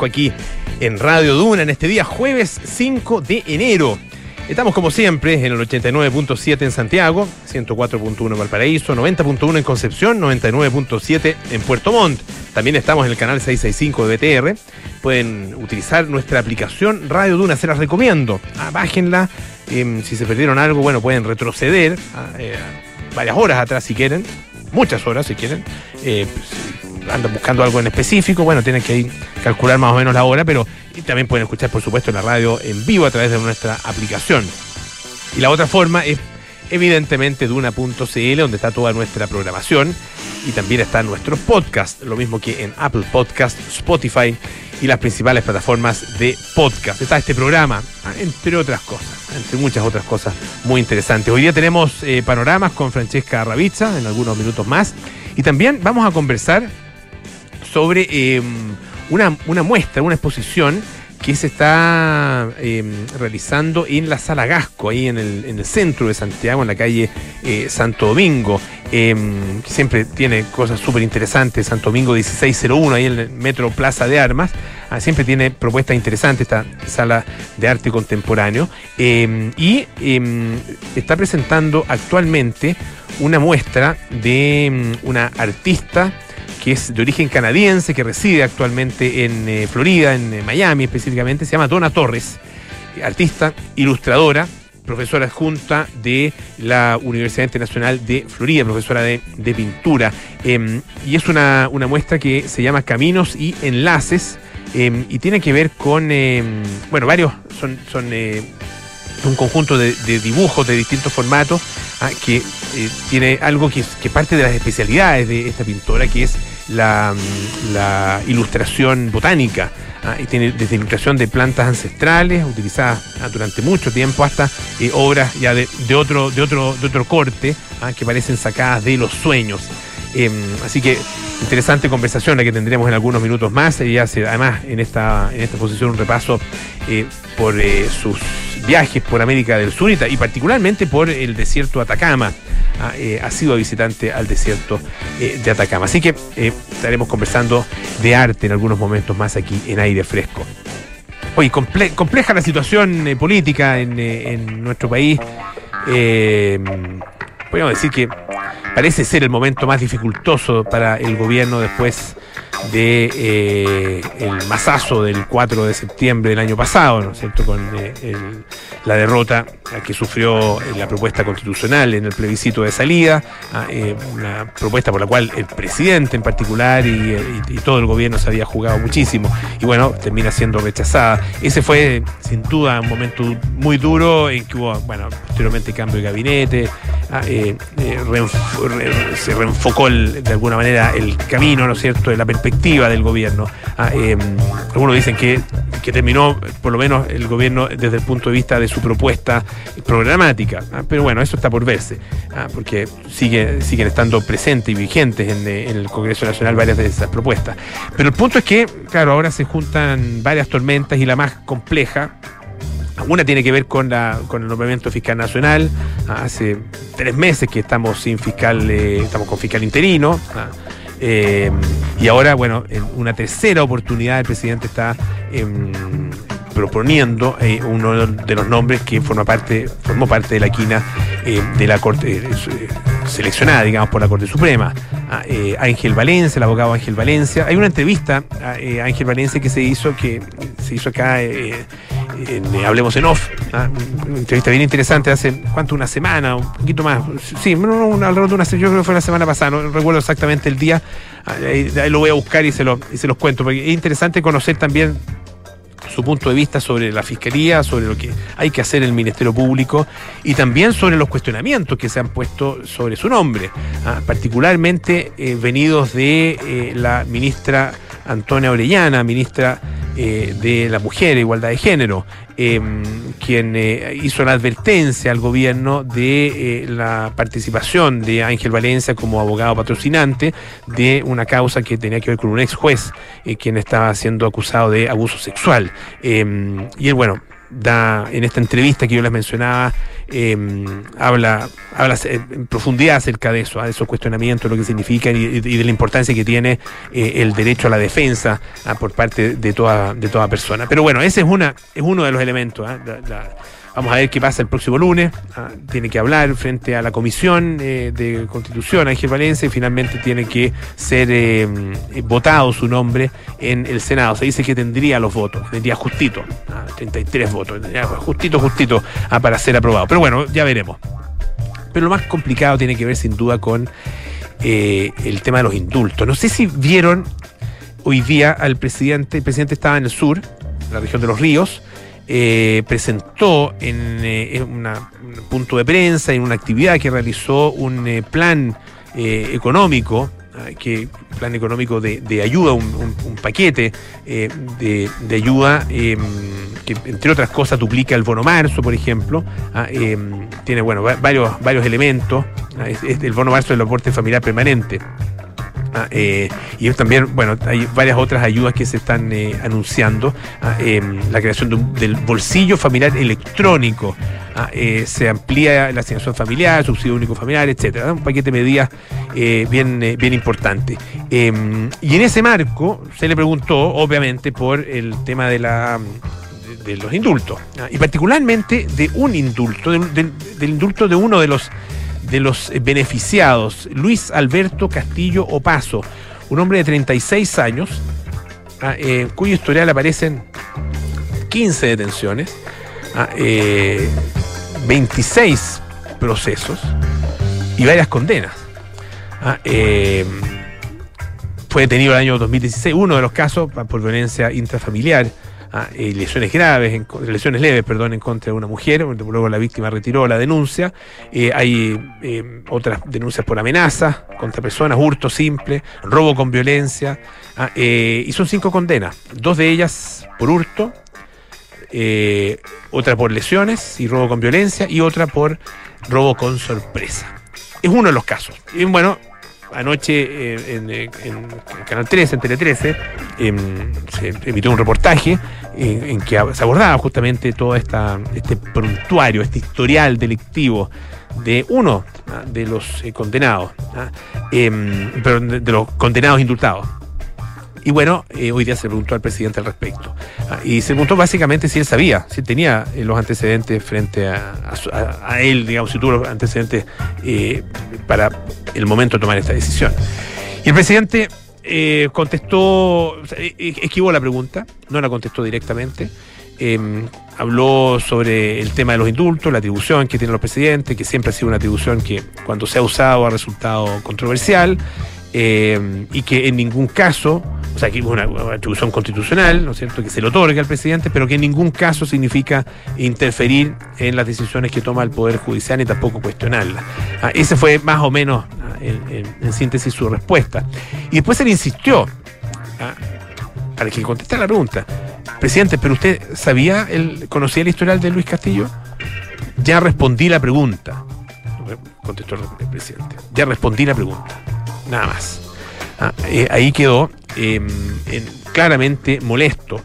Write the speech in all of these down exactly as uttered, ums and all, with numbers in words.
Aquí en Radio Duna en este día jueves cinco de enero. Estamos como siempre en el ochenta y nueve punto siete en Santiago, ciento cuatro punto uno en Valparaíso, noventa punto uno en Concepción, noventa y nueve punto siete en Puerto Montt. También estamos en el canal seiscientos sesenta y cinco de B T R. Pueden utilizar nuestra aplicación Radio Duna, se las recomiendo. Ah, bájenla, eh, si se perdieron algo, bueno, pueden retroceder eh, varias horas atrás si quieren, muchas horas si quieren. Eh, andan buscando algo en específico, bueno, tienen que calcular más o menos la hora, pero también pueden escuchar, por supuesto, la radio en vivo a través de nuestra aplicación. Y la otra forma es, evidentemente, duna punto c l, donde está toda nuestra programación, y también está nuestro podcast, lo mismo que en Apple Podcasts, Spotify y las principales plataformas de podcast. Está este programa, entre otras cosas, entre muchas otras cosas muy interesantes. Hoy día tenemos eh, panoramas con Francesca Ravizza en algunos minutos más, y también vamos a conversar sobre eh, una, una muestra, una exposición que se está eh, realizando en la Sala Gasco, ahí en el, en el centro de Santiago, en la calle eh, Santo Domingo. Eh, siempre tiene cosas súper interesantes, Santo Domingo dieciséis cero uno, ahí en el Metro Plaza de Armas. Ah, siempre tiene propuestas interesantes esta sala de arte contemporáneo. Eh, y eh, está presentando actualmente una muestra de um, una artista que es de origen canadiense, que reside actualmente en eh, Florida, en eh, Miami específicamente. Se llama Donna Torres, artista, ilustradora, profesora adjunta de la Universidad Internacional de Florida, profesora de, de pintura. Eh, y es una, una muestra que se llama Caminos y Enlaces, eh, y tiene que ver con, eh, bueno, varios, son, son eh, un conjunto de, de dibujos de distintos formatos, ah, que eh, tiene algo que, que parte de las especialidades de esta pintora, que es La, la ilustración botánica. Ah, y tiene desde ilustración de plantas ancestrales utilizadas ah, durante mucho tiempo hasta eh, obras ya de, de otro de otro de otro corte, ah, que parecen sacadas de los sueños. Eh, así que interesante conversación la que tendremos en algunos minutos más. Ella hace además en esta en esta exposición un repaso eh, por eh, sus viajes por América del Sur y, y particularmente por el desierto de Atacama. Ah, eh, ha sido visitante al desierto eh, de Atacama. Así que eh, estaremos conversando de arte en algunos momentos más aquí en Aire Fresco. Oye, comple compleja la situación eh, política en, eh, en nuestro país. Eh, podemos decir que parece ser el momento más dificultoso para el gobierno después de eh, el masazo del cuatro de septiembre del año pasado, ¿no es cierto?, con eh, el, la derrota que sufrió la propuesta constitucional en el plebiscito de salida, eh, una propuesta por la cual el presidente en particular y, y, y todo el gobierno se había jugado muchísimo, y bueno, termina siendo rechazada. Ese fue sin duda un momento muy duro en que hubo, bueno, posteriormente cambio de gabinete, eh, eh, reenf re se reenfocó el, de alguna manera el camino, ¿no es cierto?, de la perspectiva del gobierno. Ah, eh, algunos dicen que, que terminó por lo menos el gobierno desde el punto de vista de su propuesta programática, ah, pero bueno, eso está por verse, ah, porque sigue, siguen estando presentes y vigentes en, en el Congreso Nacional varias de esas propuestas. Pero el punto es que, claro, ahora se juntan varias tormentas y la más compleja, una tiene que ver con, la, con el nombramiento fiscal nacional. Ah, hace tres meses que estamos sin fiscal, eh, estamos con fiscal interino. Ah, Eh, y ahora, bueno, en una tercera oportunidad el presidente está eh, proponiendo eh, uno de los nombres que forma parte, formó parte de la quina eh, de la Corte, eh, seleccionada, digamos, por la Corte Suprema. Ah, eh, Ángel Valencia, el abogado Ángel Valencia. Hay una entrevista a eh, Ángel Valencia que se hizo, que se hizo acá eh, en eh, Hablemos en Off. Ah, una entrevista bien interesante hace, ¿cuánto? Una semana, un poquito más. Sí, no, no, alrededor de una semana, yo creo que fue la semana pasada, no recuerdo exactamente el día. Ahí, ahí lo voy a buscar y se, lo, y se los cuento, porque es interesante conocer también su punto de vista sobre la Fiscalía, sobre lo que hay que hacer en el Ministerio Público y también sobre los cuestionamientos que se han puesto sobre su nombre, ah, particularmente eh, venidos de eh, la ministra Antonia Orellana, ministra eh, de la Mujer e Igualdad de Género, eh, quien eh, hizo la advertencia al gobierno de eh, la participación de Ángel Valencia como abogado patrocinante de una causa que tenía que ver con un ex juez, eh, quien estaba siendo acusado de abuso sexual. Eh, y él, bueno, da en esta entrevista que yo les mencionaba, eh, habla, habla en profundidad acerca de eso, ¿eh? de esos cuestionamientos, lo que significan y, y de la importancia que tiene eh, el derecho a la defensa ¿eh? por parte de toda, de toda persona. Pero bueno, ese es una, es uno de los elementos. ¿eh? La, la, Vamos a ver qué pasa el próximo lunes. Ah, tiene que hablar frente a la Comisión eh, de Constitución, Ángel Valencia, y finalmente tiene que ser eh, votado su nombre en el Senado. Se dice que tendría los votos, tendría justito, ah, treinta y tres votos, tendría justito, justito ah, para ser aprobado. Pero bueno, ya veremos. Pero lo más complicado tiene que ver sin duda con eh, el tema de los indultos. No sé si vieron hoy día al presidente, el presidente estaba en el sur, en la región de Los Ríos, Eh, presentó en, eh, en una, un punto de prensa, en una actividad que realizó un eh, plan eh, económico, eh, que plan económico de, de ayuda, un, un, un paquete eh, de, de ayuda eh, que entre otras cosas duplica el bono marzo, por ejemplo, eh, tiene bueno varios varios elementos, eh, es, es el bono marzo del aporte familiar permanente. Ah, eh, y también, bueno, hay varias otras ayudas que se están eh, anunciando. Ah, eh, la creación de un, del bolsillo familiar electrónico. Ah, eh, se amplía la asignación familiar, subsidio único familiar, etcétera. Un paquete de medidas eh, bien, eh, bien importante. Eh, y en ese marco se le preguntó, obviamente, por el tema de la... de los indultos. Ah, y particularmente de un indulto, de, de, del indulto de uno de los de los beneficiados, Luis Alberto Castillo Opaso, un hombre de treinta y seis años, ah, eh, cuyo historial aparecen quince detenciones, ah, eh, veintiséis procesos y varias condenas. Ah, eh, fue detenido el año dos mil dieciséis, uno de los casos por violencia intrafamiliar, Ah, y lesiones graves, en, lesiones leves, perdón, en contra de una mujer, luego la víctima retiró la denuncia, eh, hay eh, otras denuncias por amenazas contra personas, hurto simple, robo con violencia, ah, eh, y son cinco condenas, dos de ellas por hurto, eh, otra por lesiones y robo con violencia, y otra por robo con sorpresa. Es uno de los casos. Y bueno, anoche eh, en, en Canal trece, en Tele trece, eh, se emitió un reportaje en, en que se abordaba justamente todo esta, este prontuario, este historial delictivo de uno ¿ah? de los eh, condenados, ¿ah? eh, perdón, de, de los condenados indultados. Y bueno, eh, hoy día se preguntó al presidente al respecto. Ah, y se preguntó básicamente si él sabía, si tenía eh, los antecedentes frente a, a, a él, digamos, si tuvo los antecedentes eh, para el momento de tomar esta decisión. Y el presidente eh, contestó, esquivó la pregunta, no la contestó directamente. Eh, habló sobre el tema de los indultos, la atribución que tienen los presidentes, que siempre ha sido una atribución que cuando se ha usado ha resultado controversial. Eh, y que en ningún caso, o sea, que es una, una atribución constitucional, ¿no es cierto?, que se le otorga al presidente, pero que en ningún caso significa interferir en las decisiones que toma el Poder Judicial ni tampoco cuestionarlas. Ah, ese fue más o menos, ah, en, en, en síntesis, su respuesta. Y después se le insistió, ah, para que contestara la pregunta: presidente, ¿pero usted sabía, el, conocía el historial de Luis Castillo? Ya respondí la pregunta, contestó el presidente. Ya respondí la pregunta. Nada más. Ah, eh, ahí quedó eh, eh, claramente molesto,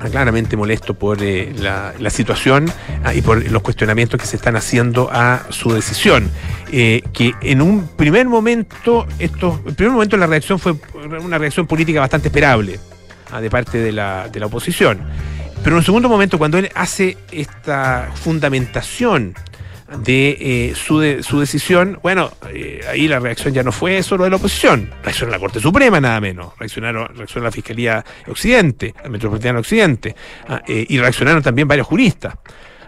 ah, claramente molesto por eh, la, la situación ah, y por los cuestionamientos que se están haciendo a su decisión. Eh, que en un primer momento, esto, en primer momento la reacción fue una reacción política bastante esperable ah, de parte de la, de la oposición. Pero en un segundo momento, cuando él hace esta fundamentación de eh, su, de, su decisión, bueno, eh, ahí la reacción ya no fue solo de la oposición, reaccionó la Corte Suprema nada menos, reaccionaron, reaccionó la Fiscalía Occidente, la Metropolitana Occidente, ah, eh, y reaccionaron también varios juristas,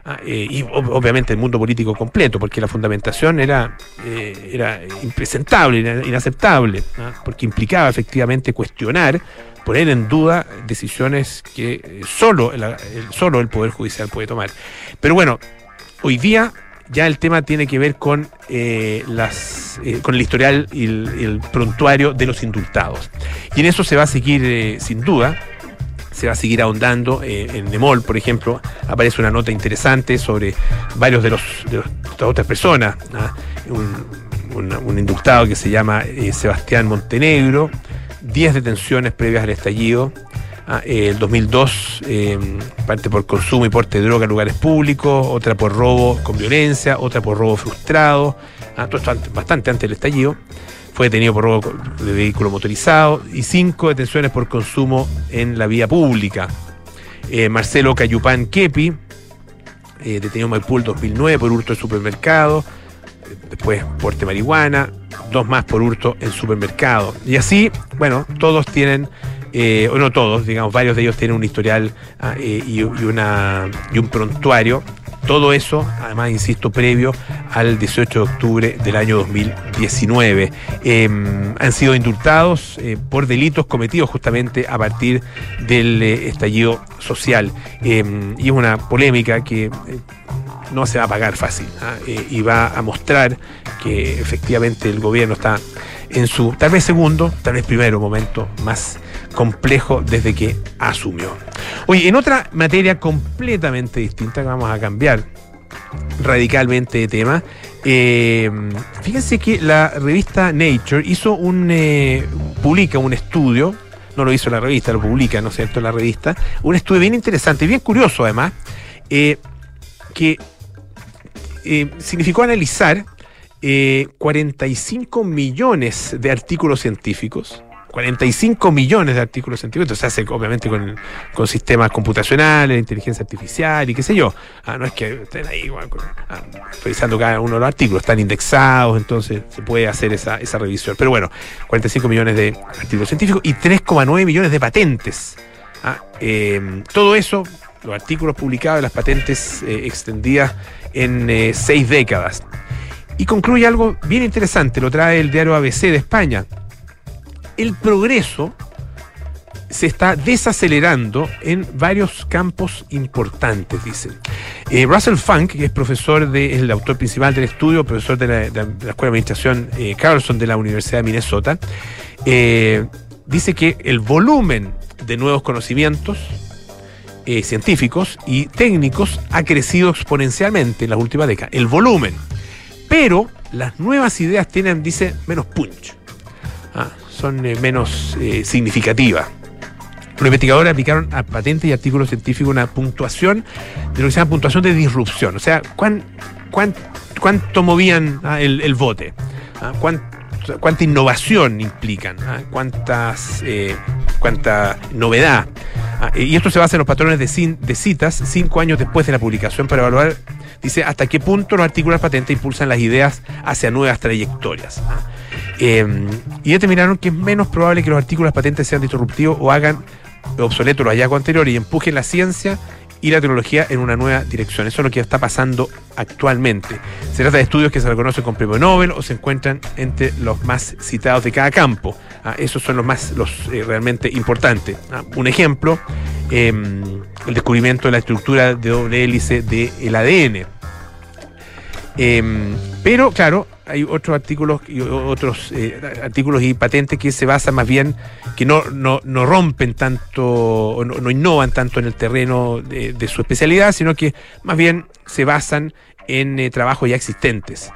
ah, eh, y ob- obviamente el mundo político completo, porque la fundamentación era, eh, era impresentable, era inaceptable, ah, porque implicaba efectivamente cuestionar, poner en duda decisiones que eh, solo, la, el, solo el Poder Judicial puede tomar. Pero bueno, hoy día ya el tema tiene que ver con, eh, las, eh, con el historial y el, el prontuario de los indultados. Y en eso se va a seguir, eh, sin duda, se va a seguir ahondando. Eh, en Nemol, por ejemplo, aparece una nota interesante sobre varios de, los, de, los, de las otras personas. ¿Ah? Un, un, un indultado que se llama eh, Sebastián Montenegro, diez detenciones previas al estallido. eh, el dos mil dos, eh, parte por consumo y porte de droga en lugares públicos, otra por robo con violencia, otra por robo frustrado, ah, todo esto antes, bastante antes del estallido. Fue detenido por robo de vehículo motorizado y cinco detenciones por consumo en la vía pública. Eh, Marcelo Cayupán Kepi, eh, detenido en Maipú dos mil nueve por hurto de supermercado, después porte de marihuana, dos más por hurto en supermercado. Y así, bueno, todos tienen, eh, o no todos, digamos, varios de ellos tienen un historial eh, y, y, una, y un prontuario. Todo eso, además, insisto, previo al dieciocho de octubre del año dos mil diecinueve. Eh, han sido indultados eh, por delitos cometidos justamente a partir del eh, estallido social. Eh, y es una polémica que eh, no se va a apagar fácil, ¿eh? Eh, y va a mostrar que efectivamente el gobierno está en su, tal vez segundo, tal vez primero momento más complejo desde que asumió. Oye, en otra materia completamente distinta, que vamos a cambiar radicalmente de tema, eh, fíjense que la revista Nature hizo un eh, publica un estudio, no lo hizo la revista, lo publica, ¿no es cierto?, la revista, un estudio bien interesante, bien curioso además, eh, que eh, significó analizar eh, cuarenta y cinco millones de artículos científicos, cuarenta y cinco millones de artículos científicos. Entonces se hace obviamente con, con sistemas computacionales, inteligencia artificial y qué sé yo. Ah, no es que estén ahí bueno, con, ah, revisando cada uno de los artículos, están indexados, entonces se puede hacer esa, esa revisión. Pero bueno, cuarenta y cinco millones de artículos científicos y tres coma nueve millones de patentes. Ah, eh, todo eso, los artículos publicados, las patentes eh, extendidas en eh, seis décadas. Y concluye algo bien interesante, lo trae el diario A B C de España. El progreso se está desacelerando en varios campos importantes, dicen. Eh, Russell Funk, que es profesor de, es el autor principal del estudio, profesor de la, de la Escuela de Administración eh, Carlson de la Universidad de Minnesota, eh, dice que el volumen de nuevos conocimientos eh, científicos y técnicos ha crecido exponencialmente en las últimas décadas. El volumen. Pero las nuevas ideas tienen, dice, menos punch. Ah, son eh, menos eh, significativas. Los investigadores aplicaron a patentes y artículos científicos una puntuación de lo que se llama puntuación de disrupción, o sea, cuán, cuán, cuánto movían ah, el, el bote, ah, cuán, cuánta innovación implican, ah, cuántas, eh, cuánta novedad. Ah, y esto se basa en los patrones de, cin, de citas cinco años después de la publicación para evaluar, dice, hasta qué punto los artículos patentes impulsan las ideas hacia nuevas trayectorias. Ah. Eh, y determinaron que es menos probable que los artículos patentes sean disruptivos o hagan obsoletos los hallazgos anteriores y empujen la ciencia y la tecnología en una nueva dirección. Eso es lo que está pasando actualmente. Se trata de estudios que se reconocen con premio Nobel o se encuentran entre los más citados de cada campo. Ah, esos son los más los eh, realmente importantes. Ah, un ejemplo, eh, el descubrimiento de la estructura de doble hélice del A D N. Eh, pero, claro, hay otros artículos y otros eh, artículos y patentes que se basan más bien, que no, no, no rompen tanto, no, no innovan tanto en el terreno de, de su especialidad, sino que más bien se basan en eh, trabajos ya existentes.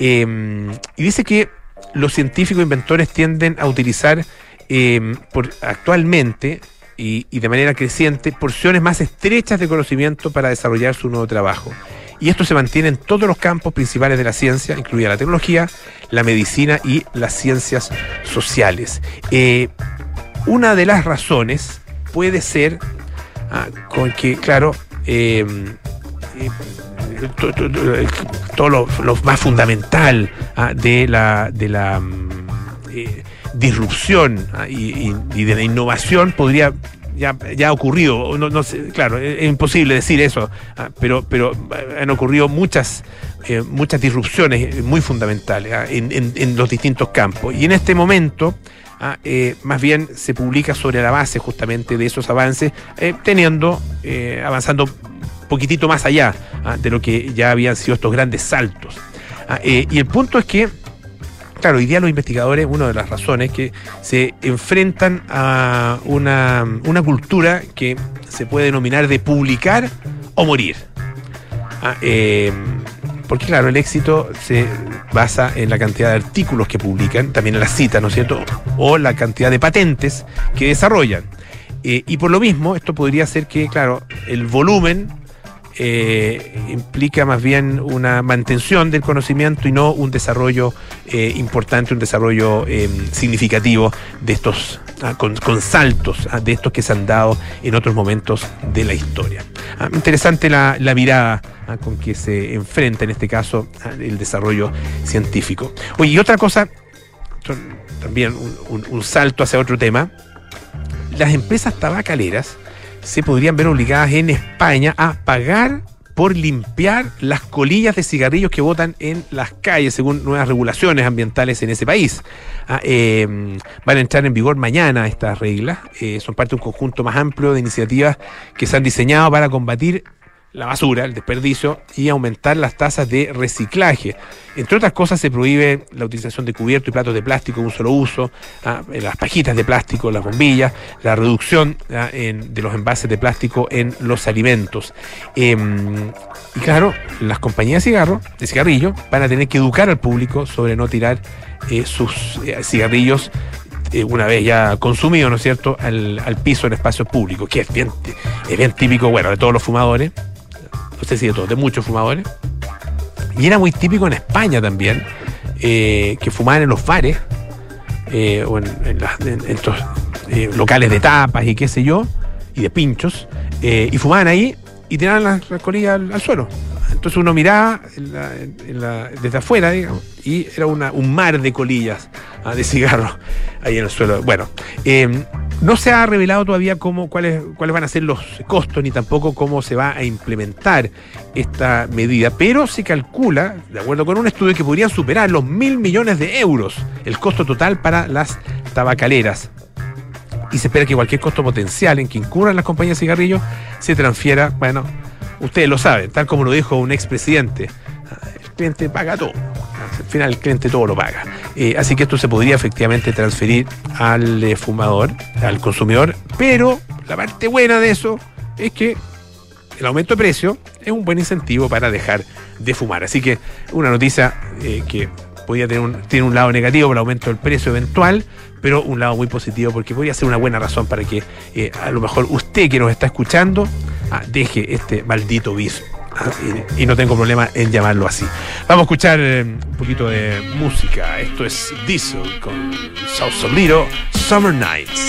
Eh, y dice que los científicos inventores tienden a utilizar eh, por, actualmente y, y de manera creciente porciones más estrechas de conocimiento para desarrollar su nuevo trabajo. Y esto se mantiene en todos los campos principales de la ciencia, incluida la tecnología, la medicina y las ciencias sociales. Eh, una de las razones puede ser ah, con que, claro, eh, eh, todo, todo, todo lo, lo más fundamental ah, de la, de la eh, disrupción ah, y, y, y de la innovación podría Ya, ya ha ocurrido, no, no sé, claro, es, es imposible decir eso, pero, pero han ocurrido muchas, eh, muchas disrupciones muy fundamentales eh, en, en, en los distintos campos. Y en este momento, eh, más bien se publica sobre la base justamente de esos avances, eh, teniendo, eh, avanzando un poquitito más allá eh, de lo que ya habían sido estos grandes saltos. Eh, y el punto es que, claro, hoy día los investigadores, una de las razones que se enfrentan a una, una cultura que se puede denominar de publicar o morir. Ah, eh, porque claro, el éxito se basa en la cantidad de artículos que publican, también en las citas, ¿no es cierto? O la cantidad de patentes que desarrollan. Eh, y por lo mismo, esto podría hacer que, claro, el volumen eh, implica más bien una mantención del conocimiento y no un desarrollo eh, importante, un desarrollo eh, significativo de estos, ah, con, con saltos ah, de estos que se han dado en otros momentos de la historia. Ah, interesante la, la mirada ah, con que se enfrenta, en este caso, ah, el desarrollo científico. Oye, y otra cosa, también un, un, un salto hacia otro tema. Las empresas tabacaleras se podrían ver obligadas en España a pagar por limpiar las colillas de cigarrillos que botan en las calles, según nuevas regulaciones ambientales en ese país. Ah, eh, van a entrar en vigor mañana estas reglas. Eh, son parte de un conjunto más amplio de iniciativas que se han diseñado para combatir la basura, el desperdicio y aumentar las tasas de reciclaje. Entre otras cosas, se prohíbe la utilización de cubiertos y platos de plástico de un solo uso, ah, las pajitas de plástico, las bombillas, la reducción ah, en, de los envases de plástico en los alimentos. Eh, y claro, las compañías de cigarro, de cigarrillo van a tener que educar al público sobre no tirar eh, sus eh, cigarrillos una vez ya consumido, ¿no es cierto?, al, al piso en espacios públicos, que es bien, es bien típico, bueno, de todos los fumadores, no sé si de todos, de muchos fumadores, y era muy típico en España también, eh, que fumaban en los bares, eh, o en, en, las, en estos eh, locales de tapas y qué sé yo, y de pinchos, eh, y fumaban ahí y tiraban las, las colillas al, al suelo. Entonces uno miraba en la, en la, desde afuera, digamos, y era una, un mar de colillas ah, de cigarros ahí en el suelo. Bueno, eh, no se ha revelado todavía cómo, cuáles, cuáles van a ser los costos, ni tampoco cómo se va a implementar esta medida, pero se calcula, de acuerdo con un estudio, que podrían superar los mil millones de euros el costo total para las tabacaleras. Y se espera que cualquier costo potencial en que incurran las compañías de cigarrillos se transfiera, bueno, ustedes lo saben, tal como lo dijo un expresidente, el cliente paga todo. Al final el cliente todo lo paga. Eh, así que esto se podría efectivamente transferir al eh, fumador, al consumidor, pero la parte buena de eso es que el aumento de precio es un buen incentivo para dejar de fumar. Así que una noticia eh, que podía tener un, tiene un lado negativo por el aumento del precio eventual, pero un lado muy positivo porque podría ser una buena razón para que eh, a lo mejor usted que nos está escuchando ah, deje este maldito vicio. Ah, y, y no tengo problema en llamarlo así. Vamos a escuchar eh, un poquito de música. Esto es Diesel con Sausalito, Summer Nights.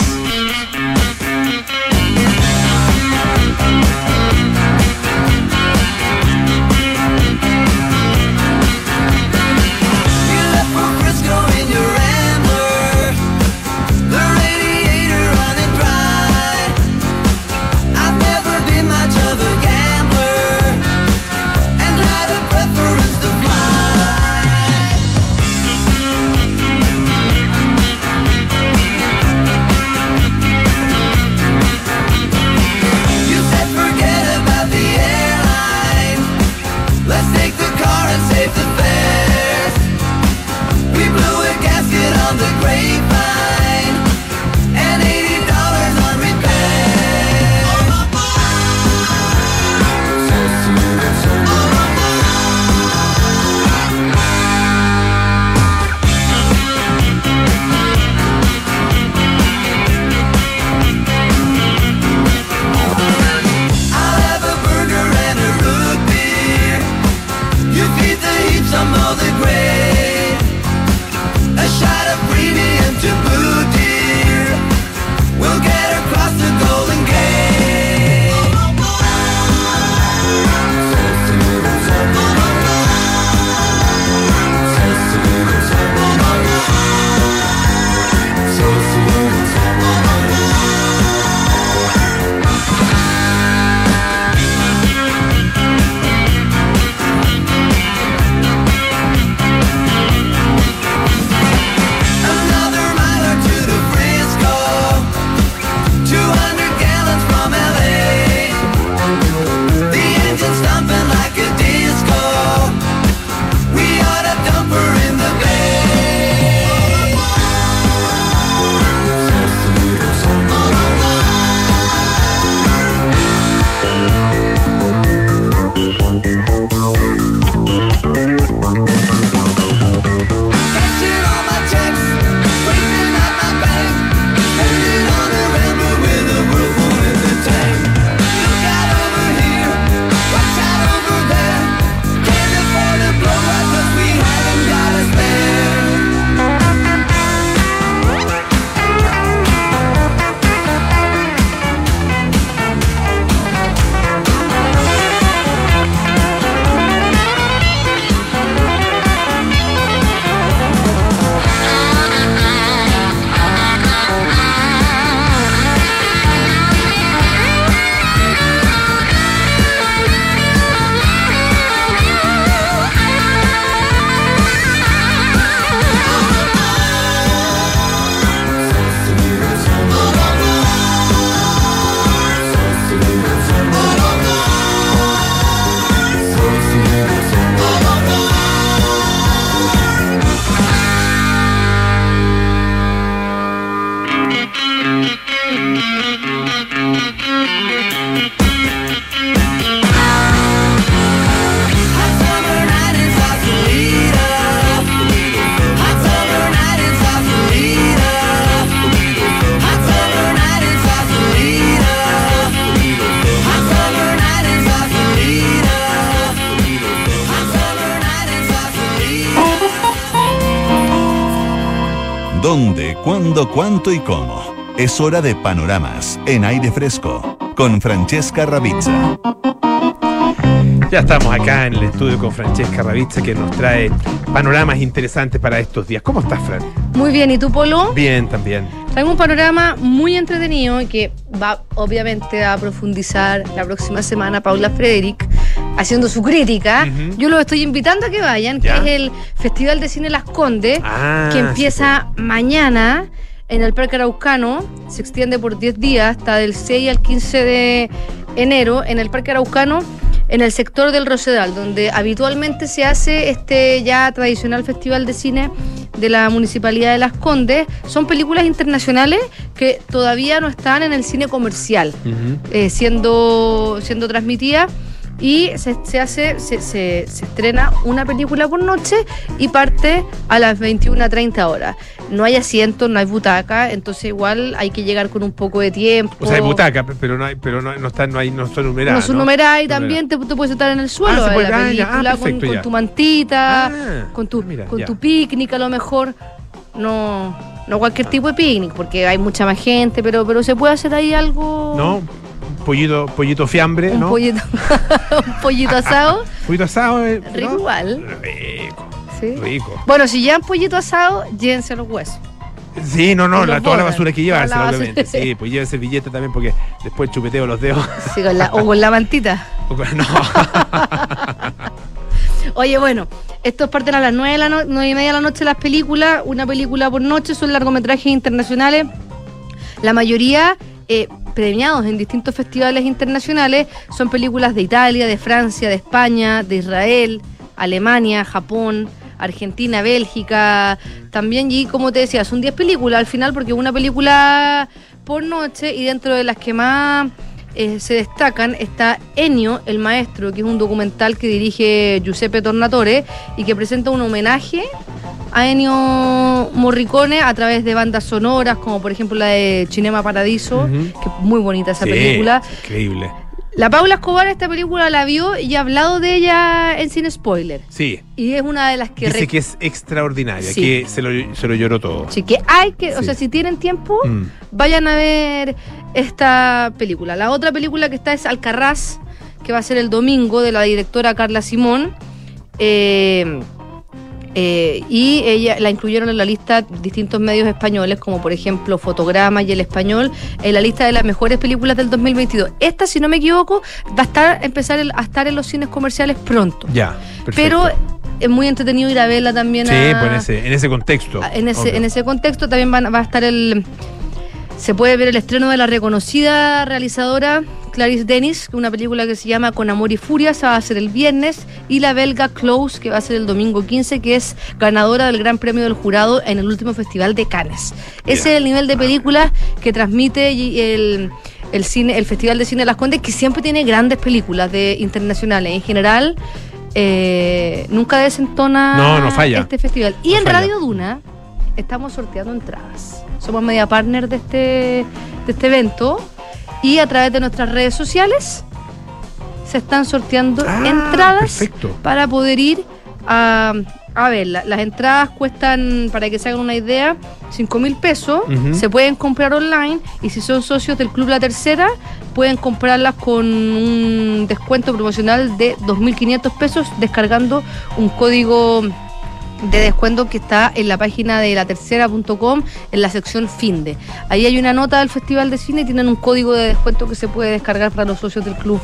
dónde, cuándo, cuánto y cómo. Es hora de panoramas en Aire Fresco con Francesca Ravizza. Ya estamos acá en el estudio con Francesca Ravizza, que nos trae panoramas interesantes para estos días. ¿Cómo estás, Fran? Muy bien, ¿y tú, Polo? Bien, también. Traigo un panorama muy entretenido y que va obviamente a profundizar la próxima semana Paula Frederick haciendo su crítica. Uh-huh. Yo los estoy invitando a que vayan, ¿ya? Que es el Festival de Cine Las Condes, ah, que empieza sí, pues. mañana en el Parque Araucano, se extiende por diez días, está del seis al quince de enero en el Parque Araucano, en el sector del Rosedal, donde habitualmente se hace este ya tradicional festival de cine de la Municipalidad de Las Condes. Son películas internacionales que todavía no están en el cine comercial, uh-huh. eh, siendo, siendo transmitidas, y se, se hace se, se, se estrena una película por noche y parte a las veintiuna treinta horas. No hay asientos, no hay butaca, entonces igual hay que llegar con un poco de tiempo. O sea, hay butaca, pero no hay, pero no, no están, no hay, no son numeradas. No son numeradas, ¿no? Y también te, te puedes sentar en el suelo ah, de la película, ah, perfecto, con, con tu mantita, ah, con tu mira, con ya. tu picnic, a lo mejor no, no cualquier tipo de picnic, porque hay mucha más gente, pero, pero se puede hacer ahí algo. No. Pollito, pollito fiambre, un ¿no? Pollito, un pollito asado. Pollito asado, eh, rico, ¿no? Igual. Rico, ¿sí? Rico. Bueno, si llevan pollito asado, llévense los huesos. Sí, no, no, la, toda la basura hay que llevársela, obviamente. Sí, pues llévense billete también, porque después chupeteo los dedos. Sí, con la, o con la mantita. O con, no. Oye, bueno, estos parten a las nueve de la no, nueve y media de la noche las películas, una película por noche, son largometrajes internacionales. La mayoría eh, premiados en distintos festivales internacionales. Son películas de Italia, de Francia, de España, de Israel, Alemania, Japón, Argentina, Bélgica también. Y como te decía, son diez películas al final, porque una película por noche, y dentro de las que más eh, se destacan está Ennio, el maestro, que es un documental que dirige Giuseppe Tornatore y que presenta un homenaje a Ennio Morricone a través de bandas sonoras, como por ejemplo la de Cinema Paradiso, uh-huh. que es muy bonita esa sí, película. Increíble. La Paula Escobar esta película la vio y ha hablado de ella en Sin Spoiler. Sí. Y es una de las que... Dice re... que es extraordinaria, sí. que se lo, se lo lloró todo. Sí, que hay que... Sí. O sea, si tienen tiempo, mm. vayan a ver esta película. La otra película que está es Alcarrás, que va a ser el domingo, de la directora Carla Simón. Eh... Eh, y ella la incluyeron en la lista distintos medios españoles, como por ejemplo Fotograma y El Español, en la lista de las mejores películas del dos mil veintidós. Esta, si no me equivoco, va a estar empezar el, a estar en los cines comerciales pronto. Ya, perfecto. Pero es muy entretenido ir a verla también. Sí, a, pues en ese, en ese contexto. A, en, ese, en ese contexto también van, va a estar el... Se puede ver el estreno de la reconocida realizadora Clarice Denis, una película que se llama Con Amor y Furia, se va a hacer el viernes, y la belga Close, que va a ser el domingo quince, que es ganadora del Gran Premio del Jurado en el último Festival de Cannes. Yeah. Ese es el nivel de películas que transmite el, el, cine, el Festival de Cine de Las Condes, que siempre tiene grandes películas de internacionales. En general, eh, nunca desentona no, no falla. este festival. Y no en falla. Radio Duna estamos sorteando entradas. Somos media partner de este, de este evento, y a través de nuestras redes sociales se están sorteando ah, entradas perfecto. para poder ir a, a verla. Las entradas cuestan, para que se hagan una idea, cinco mil pesos. Uh-huh. Se pueden comprar online, y si son socios del Club La Tercera pueden comprarlas con un descuento promocional de dos mil quinientos pesos descargando un código de descuento que está en la página de la tercera punto com, en la sección Finde. Ahí hay una nota del Festival de Cine y tienen un código de descuento que se puede descargar para los socios del Club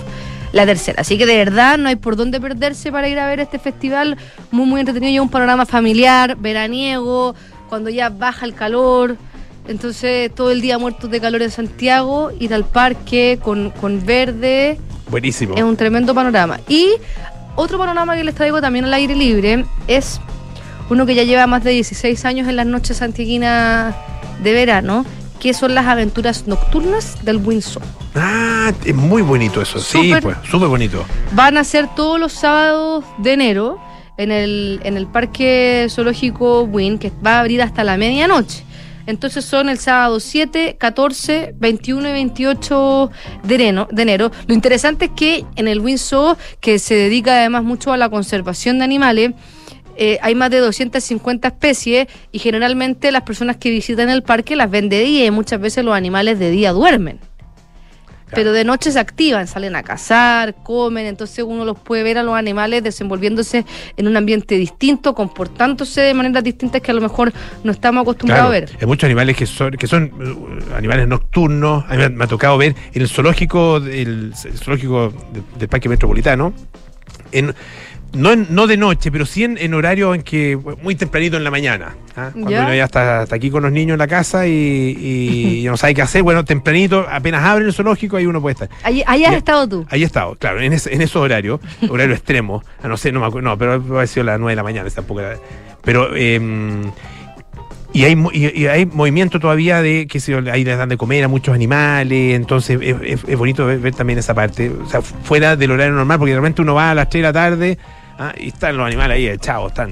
La Tercera. Así que de verdad no hay por dónde perderse para ir a ver este festival muy muy entretenido. Lleva un panorama familiar, veraniego, cuando ya baja el calor. Entonces todo el día muertos de calor en Santiago, ir al parque con, con verde. Buenísimo. Es un tremendo panorama. Y otro panorama que les traigo también al aire libre es uno que ya lleva más de dieciséis años en las noches santiaguinas de verano, que son las aventuras nocturnas del Buin Zoo. Ah, es muy bonito eso, super, sí, pues, súper bonito. Van a ser todos los sábados de enero en el, en el Parque Zoológico Buin, que va a abrir hasta la medianoche. Entonces son el sábado siete, catorce, veintiuno y veintiocho de enero, de enero. Lo interesante es que en el Buin Zoo, que se dedica además mucho a la conservación de animales, eh, hay más de doscientas cincuenta especies y generalmente las personas que visitan el parque las ven de día y muchas veces los animales de día duermen. Claro. Pero de noche se activan, salen a cazar, comen, entonces uno los puede ver a los animales desenvolviéndose en un ambiente distinto, comportándose de maneras distintas que a lo mejor no estamos acostumbrados claro, a ver. Hay muchos animales que son, que son animales nocturnos. A mí me, me ha tocado ver en el zoológico, el, el zoológico del, del Parque Metropolitano, en... No, en, no de noche, pero sí en, en horario en que muy tempranito en la mañana, ¿ah? Cuando ¿Ya? uno ya está, está aquí con los niños en la casa y, y ya no sabe qué hacer. Bueno, tempranito, apenas abre el zoológico, ahí uno puede estar. Ahí, ahí has ya, estado tú. Ahí he estado, claro, en, es, en esos horarios, horario extremo. Ah, no sé, no me acuerdo, no, pero ha sido las nueve de la mañana, tampoco era. Pero... Eh, Y hay, y, y hay movimiento todavía de que se, ahí les dan de comer a muchos animales, entonces es, es, es bonito ver, ver también esa parte, o sea, fuera del horario normal, porque realmente uno va a las tres de la tarde ¿ah? y están los animales ahí echados, están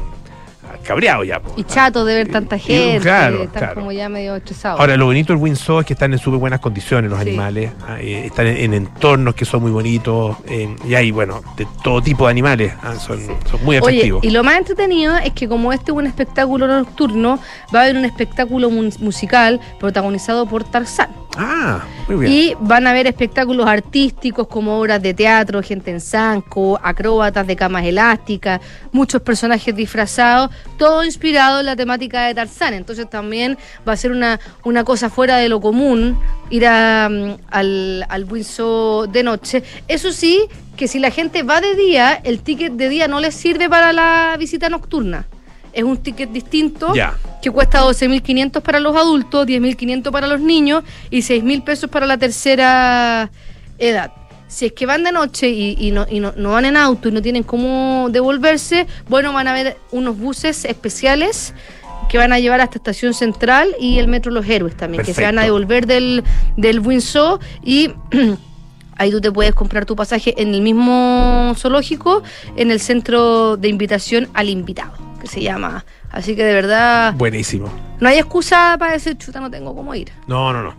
cabreados ya. Po, y chatos de ver tanta gente, y, claro, están claro. como ya medio estresados. Ahora, lo bonito del Buin Zoo es que están en súper buenas condiciones los sí. animales, ¿ah? están en, en entornos que son muy bonitos, eh, y hay, bueno, de todo tipo de animales, ¿ah? son, sí. son muy efectivos. Oye, y lo más entretenido es que como este es un espectáculo nocturno, va a haber un espectáculo mun- musical protagonizado por Tarzán. Ah, muy bien. Y van a haber espectáculos artísticos como obras de teatro, gente en zanco, acróbatas de camas elásticas, muchos personajes disfrazados, todo inspirado en la temática de Tarzán. Entonces también va a ser una, una cosa fuera de lo común ir a, um, al, al Buin Zoo de noche. Eso sí, que si la gente va de día, el ticket de día no les sirve para la visita nocturna. Es un ticket distinto yeah. que cuesta doce mil quinientos para los adultos, diez mil quinientos para los niños y seis mil pesos para la tercera edad. Si es que van de noche y, y, no, y no, no van en auto y no tienen cómo devolverse, bueno, van a haber unos buses especiales que van a llevar hasta Estación Central y el Metro Los Héroes también, Perfecto. que se van a devolver del, del Buin Zoo y... Ahí tú te puedes comprar tu pasaje en el mismo zoológico, en el centro de invitación al invitado, que se llama. Así que de verdad... Buenísimo. No hay excusa para decir, chuta, no tengo cómo ir. No, no, no.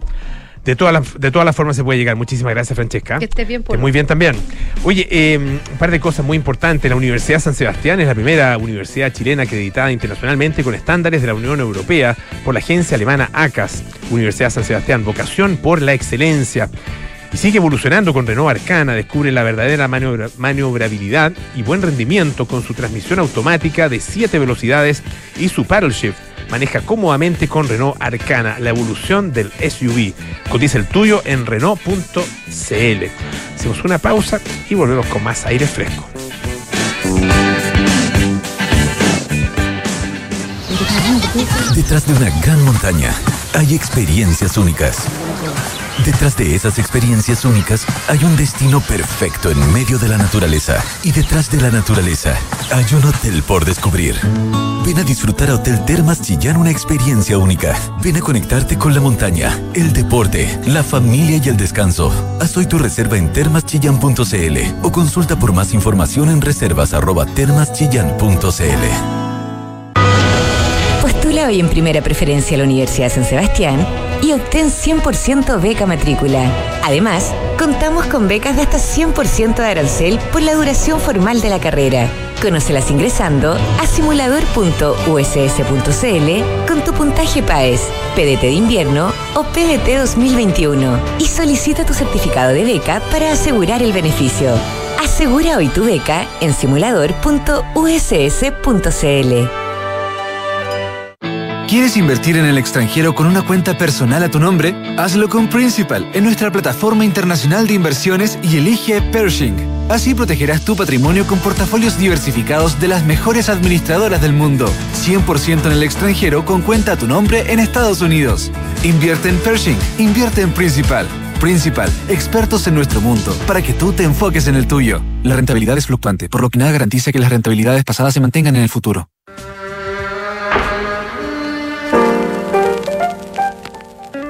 De todas las de todas las formas se puede llegar. Muchísimas gracias, Francesca. Que estés bien. Por que muy bien también. Oye, eh, un par de cosas muy importantes. La Universidad San Sebastián es la primera universidad chilena acreditada internacionalmente con estándares de la Unión Europea por la agencia alemana A C A S. Universidad San Sebastián, vocación por la excelencia. Y sigue evolucionando con Renault Arcana, descubre la verdadera maniobra, maniobrabilidad y buen rendimiento con su transmisión automática de siete velocidades y su paddle shift. Maneja cómodamente con Renault Arcana, la evolución del S U V. Cotiza el tuyo en Renault punto C L. Hacemos una pausa y volvemos con más aire fresco. Detrás de una gran montaña hay experiencias únicas. Detrás de esas experiencias únicas hay un destino perfecto en medio de la naturaleza. Y detrás de la naturaleza hay un hotel por descubrir. Ven a disfrutar a Hotel Termas Chillán, una experiencia única. Ven a conectarte con la montaña, el deporte, la familia y el descanso. Haz hoy tu reserva en termas chillán punto c l o consulta por más información en reservas arroba termas chillán punto c l. Postula hoy en primera preferencia a la Universidad San Sebastián y obtén cien por ciento beca matrícula. Además, contamos con becas de hasta cien por ciento de arancel por la duración formal de la carrera. Conócelas ingresando a simulador punto u s s punto c l con tu puntaje PAES, P D T de invierno o P D T dos mil veintiuno y solicita tu certificado de beca para asegurar el beneficio. Asegura hoy tu beca en simulador punto u s s punto c l. ¿Quieres invertir en el extranjero con una cuenta personal a tu nombre? Hazlo con Principal en nuestra plataforma internacional de inversiones y elige Pershing. Así protegerás tu patrimonio con portafolios diversificados de las mejores administradoras del mundo. cien por ciento en el extranjero con cuenta a tu nombre en Estados Unidos. Invierte en Pershing. Invierte en Principal. Principal, expertos en nuestro mundo, para que tú te enfoques en el tuyo. La rentabilidad es fluctuante, por lo que nada garantiza que las rentabilidades pasadas se mantengan en el futuro.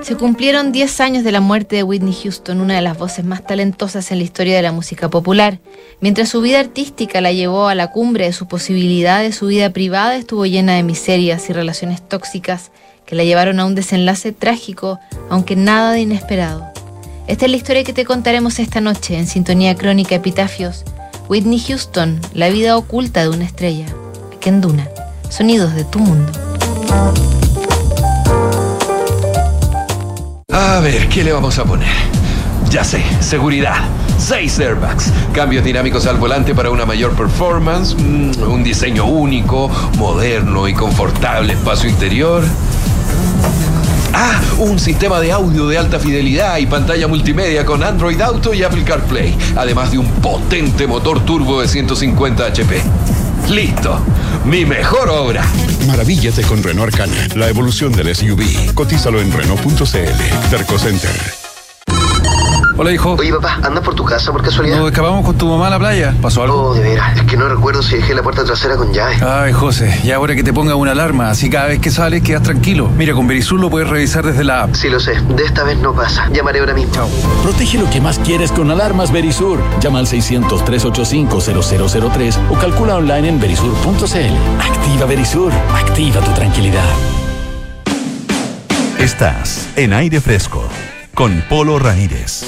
Se cumplieron diez años de la muerte de Whitney Houston, una de las voces más talentosas en la historia de la música popular. Mientras su vida artística la llevó a la cumbre de sus posibilidades, su vida privada estuvo llena de miserias y relaciones tóxicas que la llevaron a un desenlace trágico, aunque nada de inesperado. Esta es la historia que te contaremos esta noche en Sintonía Crónica Epitafios. Whitney Houston, la vida oculta de una estrella. que en Duna. Sonidos de tu mundo. A ver, ¿qué le vamos a poner? Ya sé, seguridad. seis airbags, cambios dinámicos al volante para una mayor performance, un diseño único, moderno y confortable espacio interior. Ah, un sistema de audio de alta fidelidad y pantalla multimedia con Android Auto y Apple CarPlay, además de un potente motor turbo de ciento cincuenta hache pe. ¡Listo! ¡Mi mejor obra! Maravíllate con Renault Arcana, la evolución del ese u ve. Cotízalo en Renault punto ce ele. Terco Center. Hola, hijo. Oye, papá, ¿anda por tu casa por casualidad? Nos escapamos con tu mamá a la playa. ¿Pasó algo? Oh, de veras. Es que no recuerdo si dejé la puerta trasera con llave. Ay, José, ya ahora que te ponga una alarma, así cada vez que sales quedas tranquilo. Mira, con Verisur lo puedes revisar desde la app. Sí, lo sé. De esta vez no pasa. Llamaré ahora mismo. Chao. Protege lo que más quieres con alarmas Verisur. Llama al seiscientos, trescientos ochenta y cinco, cero cero cero tres o calcula online en verisur punto ce ele. Activa Verisur. Activa tu tranquilidad. Estás en Aire Fresco con Polo Ramírez.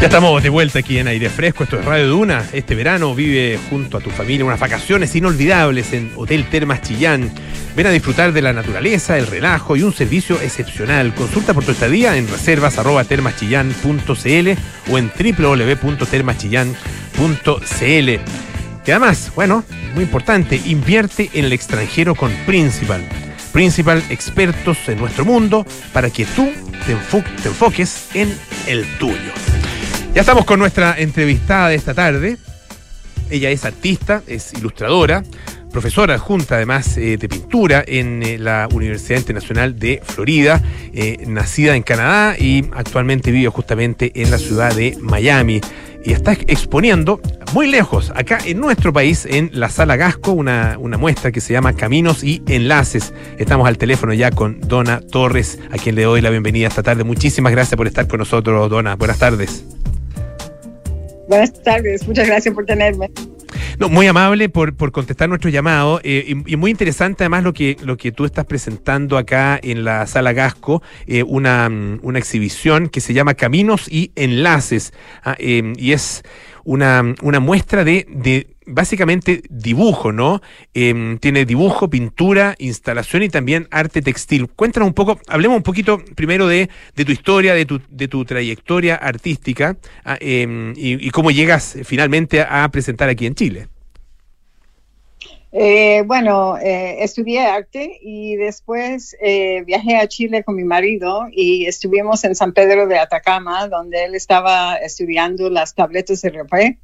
Ya estamos de vuelta aquí en Aire Fresco, esto es Radio Duna. Este verano vive junto a tu familia unas vacaciones inolvidables en Hotel Termas Chillán. Ven a disfrutar de la naturaleza, el relajo y un servicio excepcional. Consulta por tu estadía en reservas arroba termaschillan punto ce ele o en doble u doble u doble u punto termaschillan punto ce ele. Y además, bueno, muy importante, invierte en el extranjero con Principal. Principal, expertos en nuestro mundo, para que tú te, enfo- te enfoques en el tuyo. Ya estamos con nuestra entrevistada de esta tarde. Ella es artista, es ilustradora, profesora adjunta además eh, de pintura en eh, la Universidad Internacional de Florida, eh, nacida en Canadá y actualmente vive justamente en la ciudad de Miami. Y está exponiendo muy lejos, acá en nuestro país, en la Sala Gasco, una, una muestra que se llama Caminos y Enlaces. Estamos al teléfono ya con Donna Torres, a quien le doy la bienvenida esta tarde. Muchísimas gracias por estar con nosotros, Donna. Buenas tardes. Buenas tardes, muchas gracias por tenerme. No, muy amable por, por contestar nuestro llamado eh, y, y muy interesante además lo que lo que tú estás presentando acá en la Sala Gasco, eh, una, una exhibición que se llama Caminos y Enlaces, ah, eh, y es una, una muestra de, de básicamente dibujo, ¿no? Eh, tiene dibujo, pintura, instalación y también arte textil. Cuéntanos un poco, hablemos un poquito primero de, de tu historia, de tu, de tu trayectoria artística eh, y, y cómo llegas finalmente a presentar aquí en Chile. Eh, bueno, eh, estudié arte y después eh, viajé a Chile con mi marido y estuvimos en San Pedro de Atacama, donde él estaba estudiando las tabletas de rapé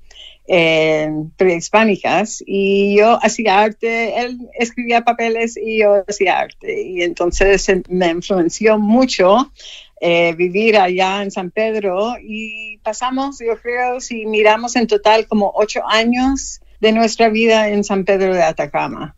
Eh, prehispánicas, y yo hacía arte, él escribía papeles y yo hacía arte, y entonces me influenció mucho eh, vivir allá en San Pedro, y pasamos, yo creo, si miramos en total, como ocho años de nuestra vida en San Pedro de Atacama.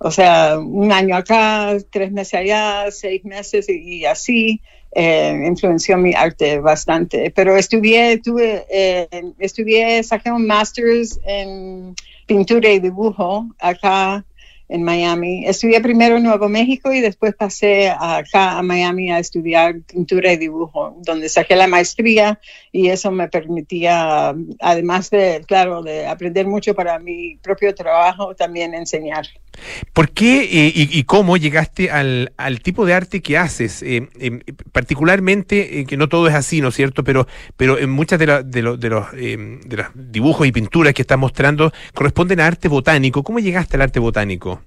O sea, un año acá, tres meses allá, seis meses y, y así. Eh, influenció mi arte bastante, pero estudié, tuve, eh, estudié, saqué un máster's en pintura y dibujo acá en Miami. Estudié primero en Nuevo México y después pasé acá a Miami a estudiar pintura y dibujo, donde saqué la maestría, y eso me permitía, además de, claro, de aprender mucho para mi propio trabajo, también enseñar. ¿Por qué eh, y, y cómo llegaste al, al tipo de arte que haces? Eh, eh, particularmente, eh, que no todo es así, ¿no es cierto? Pero, pero en muchas de, la, de, lo, de, los, eh, de los dibujos y pinturas que estás mostrando corresponden a arte botánico. ¿Cómo llegaste al arte botánico?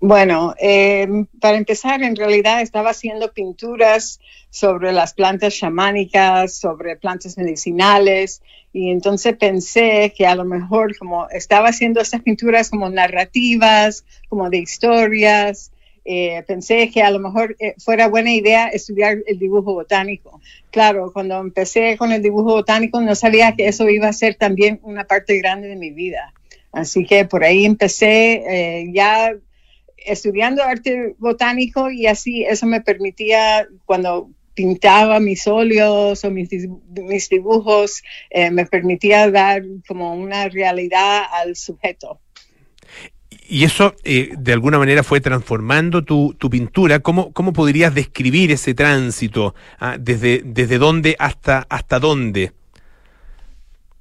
Bueno, eh, para empezar, en realidad estaba haciendo pinturas sobre las plantas chamánicas, sobre plantas medicinales, y entonces pensé que a lo mejor, como estaba haciendo estas pinturas como narrativas, como de historias, eh, pensé que a lo mejor eh, fuera buena idea estudiar el dibujo botánico. Claro, cuando empecé con el dibujo botánico no sabía que eso iba a ser también una parte grande de mi vida. Así que por ahí empecé eh, ya... estudiando arte botánico, y así eso me permitía, cuando pintaba mis óleos o mis, mis dibujos, eh, me permitía dar como una realidad al sujeto. Y eso eh, de alguna manera fue transformando tu, tu pintura. ¿Cómo, cómo podrías describir ese tránsito? Ah, desde, ¿desde dónde hasta, hasta dónde?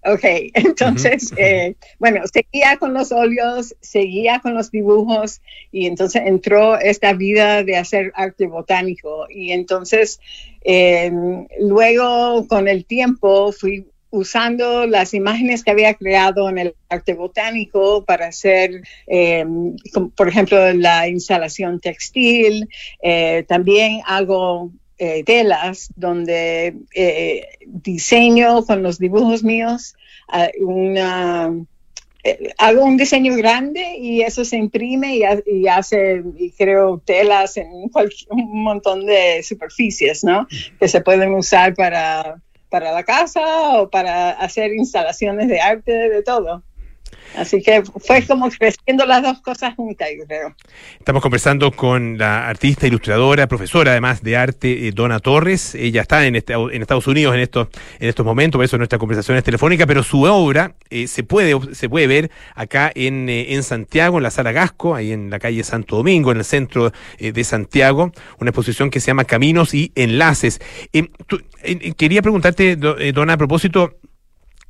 Ok, entonces, uh-huh. eh, bueno, seguía con los óleos, seguía con los dibujos y entonces entró esta vida de hacer arte botánico. Y entonces, eh, luego con el tiempo fui usando las imágenes que había creado en el arte botánico para hacer, eh, como, por ejemplo, la instalación textil. Eh, también hago eh, telas donde eh, diseño con los dibujos míos uh, una... hago un diseño grande y eso se imprime y, ha, y hace, y creo, telas en cual, un montón de superficies, ¿no? Que se pueden usar para, para la casa o para hacer instalaciones de arte, de todo. Así que fue como creciendo las dos cosas juntas, yo creo. Estamos conversando con la artista, ilustradora, profesora además de arte, eh, Donna Torres. Ella está en, este, en Estados Unidos en estos, en estos momentos, por eso nuestra conversación es telefónica, pero su obra eh, se puede se puede ver acá en, eh, en Santiago, en la Sala Gasco, ahí en la calle Santo Domingo, en el centro eh, de Santiago, una exposición que se llama Caminos y Enlaces. Eh, tú, eh, quería preguntarte, eh, Donna, a propósito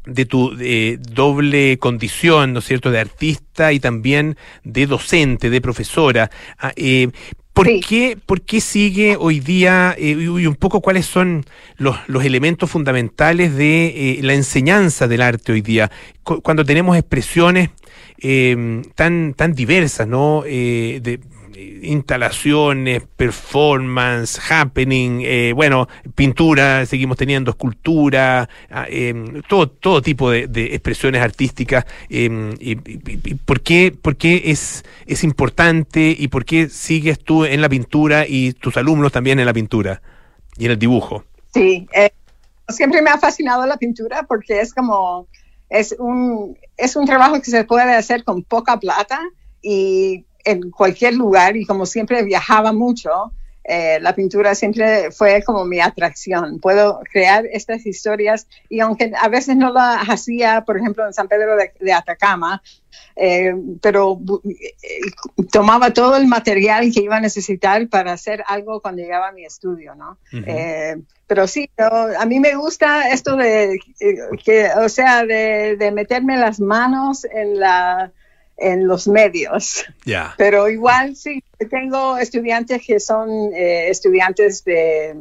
de tu eh, doble condición, ¿no es cierto?, de artista y también de docente, de profesora. Ah, eh, ¿por, sí. qué, ¿Por qué sigue hoy día, eh, y un poco cuáles son los, los elementos fundamentales de eh, la enseñanza del arte hoy día? Cu- cuando tenemos expresiones eh, tan, tan diversas, ¿no?, eh, de instalaciones, performance, happening, eh, bueno, pintura, seguimos teniendo escultura, eh, todo todo tipo de, de expresiones artísticas. Eh, y, y, y ¿por qué, por qué es, es importante y por qué sigues tú en la pintura y tus alumnos también en la pintura y en el dibujo? Sí, eh, siempre me ha fascinado la pintura porque es como, es un, es un trabajo que se puede hacer con poca plata y en cualquier lugar, y como siempre viajaba mucho, eh, la pintura siempre fue como mi atracción. Puedo crear estas historias, y aunque a veces no las hacía, por ejemplo, en San Pedro de, de Atacama, eh, pero eh, tomaba todo el material que iba a necesitar para hacer algo cuando llegaba a mi estudio, ¿no? Uh-huh. Eh, pero sí, yo, a mí me gusta esto de, eh, que, o sea, de, de meterme las manos en la... en los medios, yeah. Pero igual sí, tengo estudiantes que son eh, estudiantes de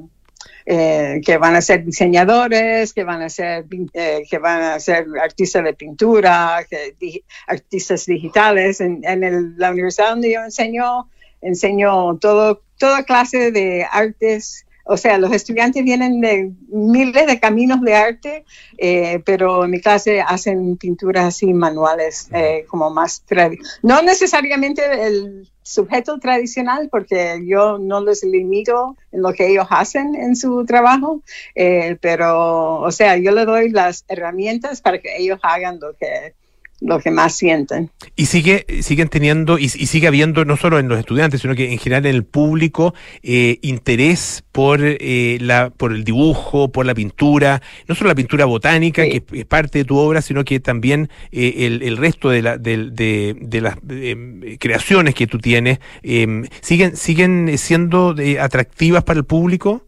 eh, que van a ser diseñadores, que van a ser eh, que van a ser artistas de pintura, que, di, artistas digitales. En, en el, la universidad donde yo enseño, enseño todo toda clase de artes. O sea, los estudiantes vienen de miles de caminos de arte, eh, pero en mi clase hacen pinturas así manuales, eh, como más... Trad- no necesariamente el sujeto tradicional, porque yo no los limito en lo que ellos hacen en su trabajo, eh, pero, o sea, yo les doy las herramientas para que ellos hagan lo que... lo que más sienten. Y sigue siguen teniendo, y, y sigue habiendo, no solo en los estudiantes, sino que en general en el público, eh, interés por eh, la por el dibujo, por la pintura, no solo la pintura botánica, sí, que es, es parte de tu obra, sino que también eh, el, el resto de, la, de, de, de las eh, creaciones que tú tienes, eh, ¿siguen siguen siendo eh, atractivas para el público?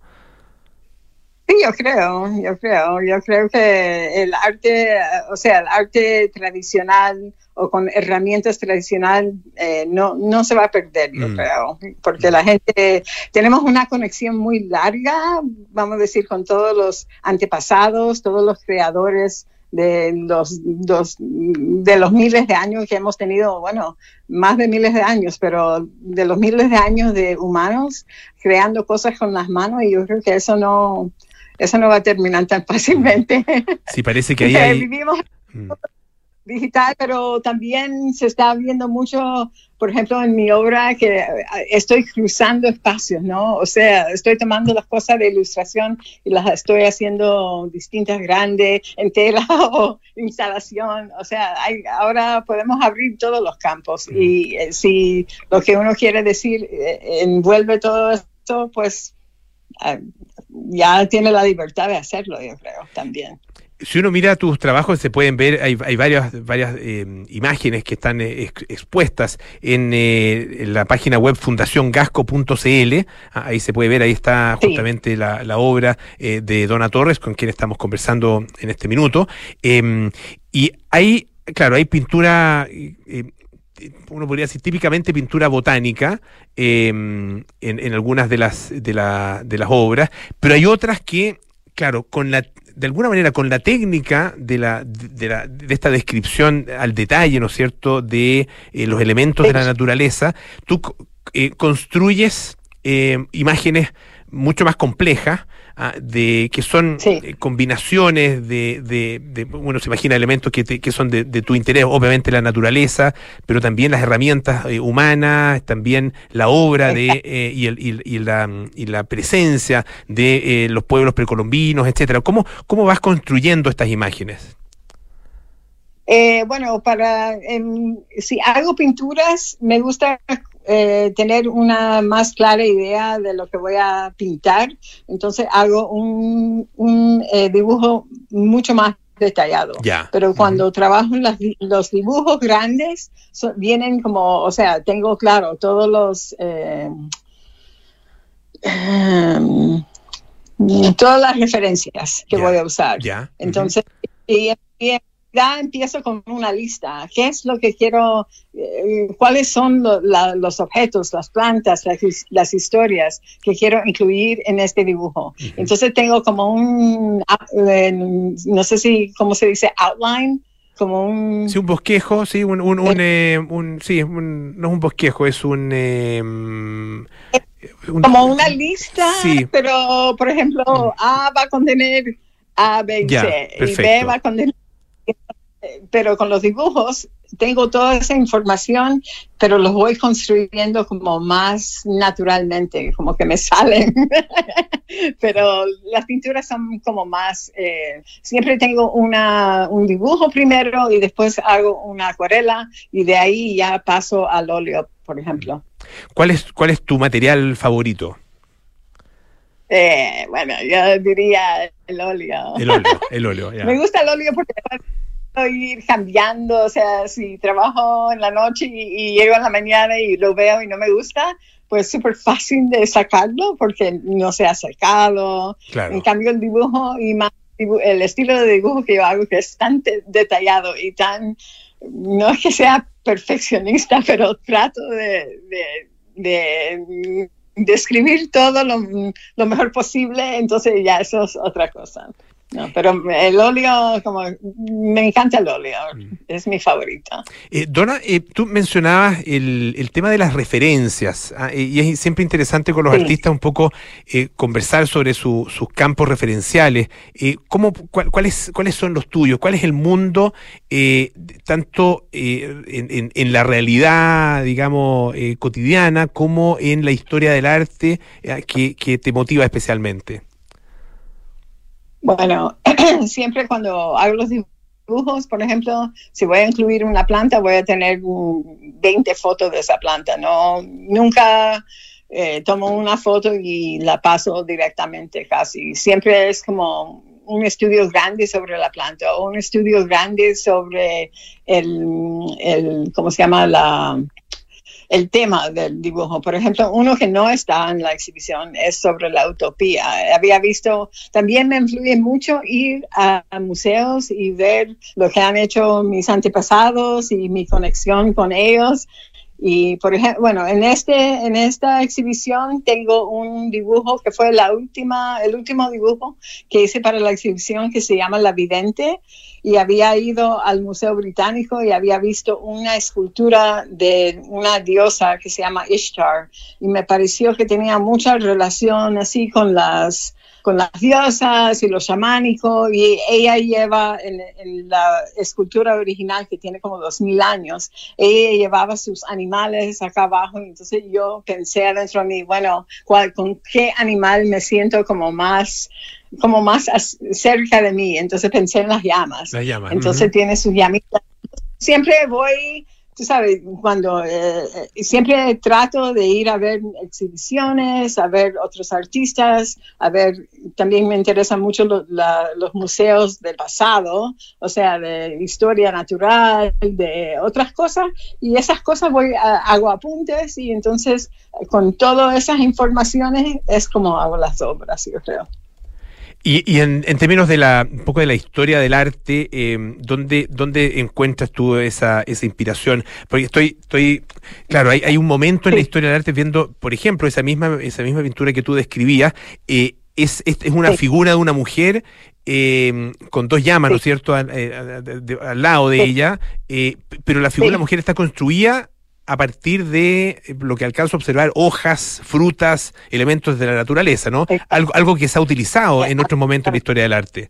Sí, yo creo, yo creo, yo creo que el arte, o sea, el arte tradicional o con herramientas tradicional eh, no no se va a perder, yo mm. creo, porque la gente, tenemos una conexión muy larga, vamos a decir, con todos los antepasados, todos los creadores de los dos, de los miles de años que hemos tenido, bueno, más de miles de años, pero de los miles de años de humanos creando cosas con las manos, y yo creo que eso no... Eso no va a terminar tan fácilmente. Sí, parece que ahí hay... Vivimos mm. digital, pero también se está viendo mucho, por ejemplo, en mi obra, que estoy cruzando espacios, ¿no? O sea, estoy tomando las cosas de ilustración y las estoy haciendo distintas, grandes, en tela o instalación. O sea, hay, ahora podemos abrir todos los campos. Mm. Y eh, si lo que uno quiere decir eh, envuelve todo esto, pues... Eh, ya tiene la libertad de hacerlo, yo creo, también. Si uno mira tus trabajos, se pueden ver, hay, hay varias, varias eh, imágenes que están eh, ex, expuestas en, eh, en la página web fundación gasco punto c l. Ah, ahí se puede ver, ahí está justamente sí. la, la obra eh, de Donna Torres, con quien estamos conversando en este minuto. Eh, y hay, claro, hay pintura... Eh, uno podría decir típicamente pintura botánica eh, en, en algunas de las de, la, de las obras, pero hay otras que, claro, con la de alguna manera con la técnica de la de, la, de esta descripción al detalle, ¿no es cierto?, de eh, los elementos de la naturaleza, tú eh, construyes eh, imágenes mucho más complejas, ah, de que son sí. eh, combinaciones de, de, de, bueno, se imagina elementos que, te, que son de, de tu interés, obviamente la naturaleza, pero también las herramientas eh, humanas, también la obra de eh, y, el, y, y, la, y la presencia de eh, los pueblos precolombinos, etcétera. ¿Cómo, cómo vas construyendo estas imágenes? Eh, bueno, para eh, si hago pinturas, me gusta Eh, tener una más clara idea de lo que voy a pintar, entonces hago un, un eh, dibujo mucho más detallado. Yeah. Pero cuando uh-huh. trabajo las, los dibujos grandes, so, vienen como, o sea, tengo claro todos los eh, um, todas las referencias que yeah. voy a usar. Yeah. Entonces, uh-huh. y, y ya empiezo con una lista. ¿Qué es lo que quiero? Eh, ¿Cuáles son lo, la, los objetos, las plantas, las, las historias que quiero incluir en este dibujo? Uh-huh. Entonces tengo como un, no sé si, ¿cómo se dice? Outline. Como un... Sí, un bosquejo, sí, un... un, un, eh, un sí, un, no es un bosquejo, es un... Eh, um... Como una lista, sí. Pero, por ejemplo, uh-huh. A va a contener A, B y yeah, C. Perfecto. Y B va a contener... Pero con los dibujos tengo toda esa información, pero los voy construyendo como más naturalmente, como que me salen. Pero las pinturas son como más... Eh, siempre tengo una, un dibujo primero y después hago una acuarela y de ahí ya paso al óleo, por ejemplo. ¿Cuál es, cuál es tu material favorito? Eh, bueno, yo diría el óleo. El óleo, el óleo. Yeah. Me gusta el óleo porque... ir cambiando, o sea, si trabajo en la noche y, y llego en la mañana y lo veo y no me gusta, pues súper fácil de sacarlo porque no se ha secado. Claro. En cambio el dibujo y más el estilo de dibujo que yo hago, que es tan te- detallado y tan, no es que sea perfeccionista, pero trato de, de, de describir todo lo, lo mejor posible, entonces ya eso es otra cosa. No, pero el óleo, como me encanta el óleo, es mi favorita. Eh, Donna, eh, tú mencionabas el, el tema de las referencias, ¿ah? Y es siempre interesante con los sí. artistas un poco eh, conversar sobre su, sus campos referenciales. Eh, ¿cómo, cuál, cuál es, ¿Cuáles son los tuyos? ¿Cuál es el mundo, eh, tanto eh, en, en, en la realidad, digamos, eh, cotidiana, como en la historia del arte, eh, que, que te motiva especialmente? Bueno, siempre cuando hago los dibujos, por ejemplo, si voy a incluir una planta, voy a tener veinte fotos de esa planta. No, nunca eh, tomo una foto y la paso directamente casi. Siempre es como un estudio grande sobre la planta o un estudio grande sobre el, el ¿cómo se llama? La... el tema del dibujo. Por ejemplo, uno que no está en la exhibición es sobre la utopía. Había visto, también me influye mucho ir a, a museos y ver lo que han hecho mis antepasados y mi conexión con ellos. Y, por ejemplo, bueno, en, este, en esta exhibición tengo un dibujo que fue la última, el último dibujo que hice para la exhibición, que se llama La Vidente, y había ido al Museo Británico y había visto una escultura de una diosa que se llama Ishtar, y me pareció que tenía mucha relación así con las... con las diosas y lo chamánico, y ella lleva en, en la escultura original, que tiene como dos mil años, ella llevaba sus animales acá abajo, entonces yo pensé adentro de mí, bueno, ¿cuál, con qué animal me siento como más, como más as- cerca de mí? Entonces pensé en las llamas. Las llamas. Entonces uh-huh. tiene sus llamitas. Siempre voy tú sabes, cuando eh, siempre trato de ir a ver exhibiciones, a ver otros artistas, a ver, también me interesan mucho lo, la, los museos del pasado, o sea, de historia natural, de otras cosas, y esas cosas voy a, hago apuntes, y entonces con todas esas informaciones es como hago las obras, yo creo. Y, y en, en términos de la un poco de la historia del arte, eh, ¿dónde, dónde encuentras tú esa esa inspiración? Porque estoy estoy claro, hay hay un momento en la historia del arte viendo, por ejemplo, esa misma esa misma pintura que tú describías, eh, es, es es una figura de una mujer eh, con dos llamas, ¿no es cierto?, al, al, al lado de ella, eh, pero la figura de la mujer está construida a partir de lo que alcanzo a observar, hojas, frutas, elementos de la naturaleza, ¿no? Algo, algo que se ha utilizado en otros momentos en la historia del arte.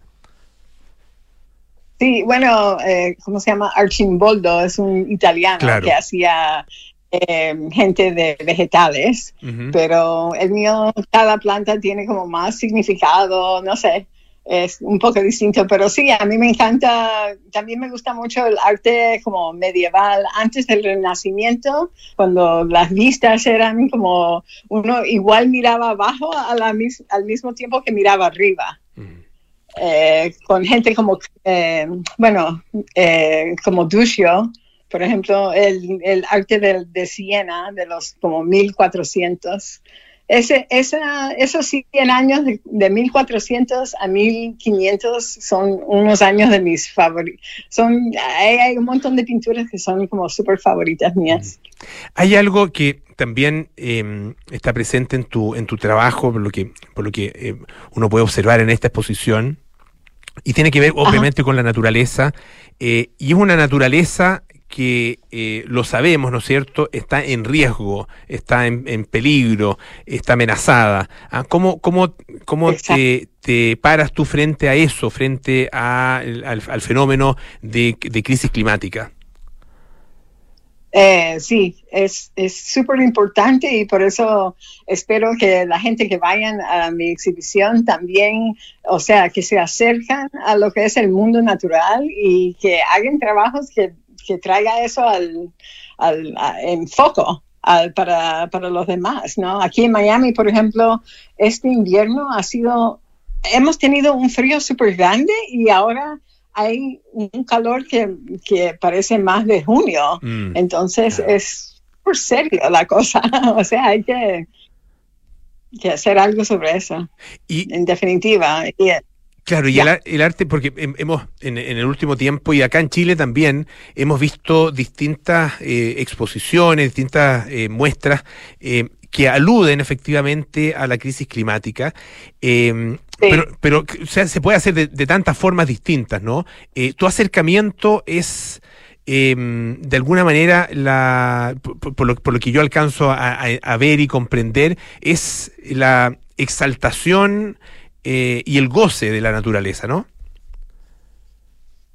Sí, bueno, eh, ¿cómo se llama? Archimboldo es un italiano, claro, que hacía eh, gente de vegetales, uh-huh, pero el mío, cada planta tiene como más significado, no sé, es un poco distinto, pero sí, a mí me encanta, también me gusta mucho el arte como medieval, antes del Renacimiento, cuando las vistas eran como, uno igual miraba abajo a la, al mismo tiempo que miraba arriba, mm. eh, con gente como, eh, bueno, eh, como Duccio, por ejemplo, el, el arte de, de Siena, de los como mil cuatrocientos, Ese, esa, esos cien años de, de mil cuatrocientos a mil quinientos son unos años de mis favoritos. Son, hay, hay un montón de pinturas que son como súper favoritas mías. Hay algo que también eh, está presente en tu en tu trabajo, por lo que, por lo que eh, uno puede observar en esta exposición, y tiene que ver obviamente, ajá, con la naturaleza, eh, y es una naturaleza que eh, lo sabemos, ¿no es cierto?, está en riesgo, está en, en peligro, está amenazada. ¿Ah? ¿Cómo, cómo, cómo te, te paras tú frente a eso, frente a, al, al fenómeno de, de crisis climática? Eh, sí, es es súper importante, y por eso espero que la gente que vayan a mi exhibición también, o sea, que se acercan a lo que es el mundo natural y que hagan trabajos que que traiga eso al, al a, en foco al, para, para los demás, ¿no? Aquí en Miami, por ejemplo, este invierno ha sido, hemos tenido un frío súper grande y ahora hay un calor que, que parece más de junio. Mm. Entonces, yeah, es súper serio la cosa. O sea, hay que, que hacer algo sobre eso. Y en definitiva, y, claro, y el, el arte, porque hemos en, en el último tiempo, y acá en Chile también, hemos visto distintas eh, exposiciones, distintas eh, muestras eh, que aluden efectivamente a la crisis climática, eh, sí, pero, pero o sea, se puede hacer de, de tantas formas distintas, ¿no? Eh, tu acercamiento es, eh, de alguna manera, la por, por, lo, por lo que yo alcanzo a, a, a ver y comprender, es la exaltación Eh, y el goce de la naturaleza, ¿no?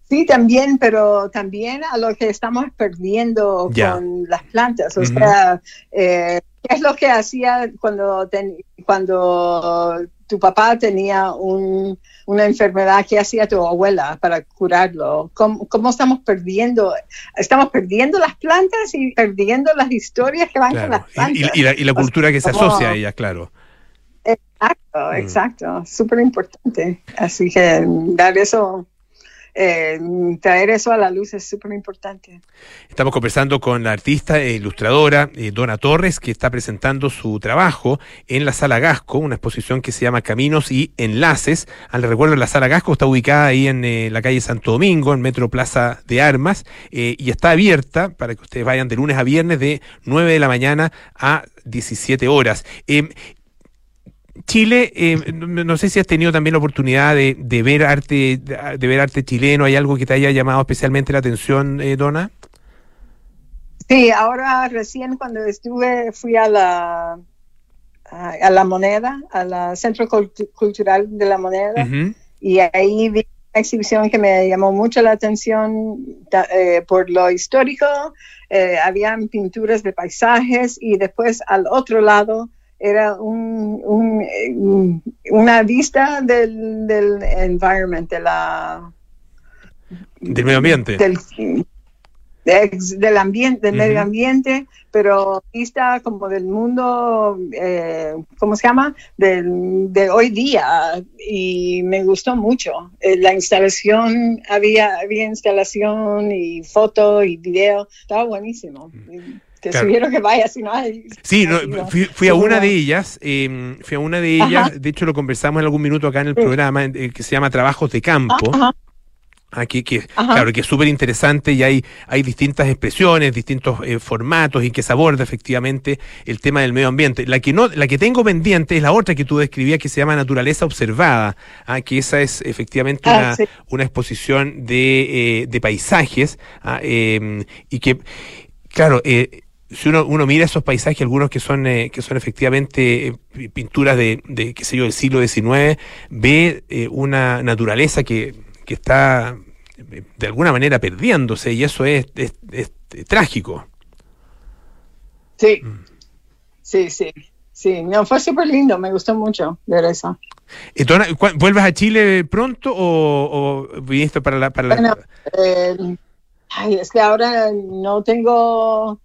Sí, también, pero también a lo que estamos perdiendo, yeah, con las plantas. O, mm-hmm, sea, eh, ¿qué es lo que hacía cuando ten, cuando tu papá tenía un, una enfermedad? ¿Qué hacía tu abuela para curarlo? ¿Cómo, cómo estamos perdiendo? Estamos perdiendo las plantas y perdiendo las historias que van, claro, con las plantas. Y, y, y la, y la cultura, o sea, que se como asocia a ellas, claro. Exacto, exacto, mm. súper importante. Así que dar eso, eh, traer eso a la luz es súper importante. Estamos conversando con la artista e ilustradora eh, Donna Torres, que está presentando su trabajo en la Sala Gasco, una exposición que se llama Caminos y Enlaces. Al recuerdo, la Sala Gasco está ubicada ahí en eh, la calle Santo Domingo, en Metro Plaza de Armas, eh, y está abierta para que ustedes vayan de lunes a viernes de nueve de la mañana a diecisiete horas. Eh, Chile, eh, no sé si has tenido también la oportunidad de, de ver arte, de ver arte chileno. ¿Hay algo que te haya llamado especialmente la atención, eh, Donna? Sí, ahora recién cuando estuve fui a la a, a la Moneda, al Centro Cultu- Cultural de la Moneda, uh-huh, y ahí vi una exhibición que me llamó mucho la atención eh, por lo histórico. Eh, habían pinturas de paisajes y después al otro lado era un, un, una vista del, del environment, de la, del medio ambiente. Del, del ambiente, del uh-huh. medio ambiente, pero vista como del mundo, eh, ¿cómo se llama? Del, de hoy día, y me gustó mucho. Eh, la instalación, había, había instalación y foto y video, estaba buenísimo. Uh-huh. Te claro. sugiero que vayas si no hay... Sí, no, fui, fui a una de ellas, eh, fui a una de ellas, Ajá. de hecho lo conversamos en algún minuto acá en el programa, eh, que se llama Trabajos de Campo. Ajá. Aquí que Ajá. claro que es súper interesante y hay hay distintas expresiones, distintos eh, formatos y que se aborda efectivamente el tema del medio ambiente. La que no, la que tengo pendiente es la otra que tú describías que se llama Naturaleza Observada, ah, que esa es efectivamente ah, una, sí. una exposición de eh, de paisajes ah, eh, y que claro, eh, si uno uno mira esos paisajes, algunos que son eh, que son efectivamente eh, pinturas de, de qué sé yo del siglo diecinueve, ve eh, una naturaleza que que está de alguna manera perdiéndose, y eso es, es, es, es trágico. Sí, mm. sí, sí, sí. No, fue súper lindo, me gustó mucho ver eso. Entonces, ¿vuelves a Chile pronto o, o viniste para la...? Para la... Bueno, eh, ay, es que ahora no tengo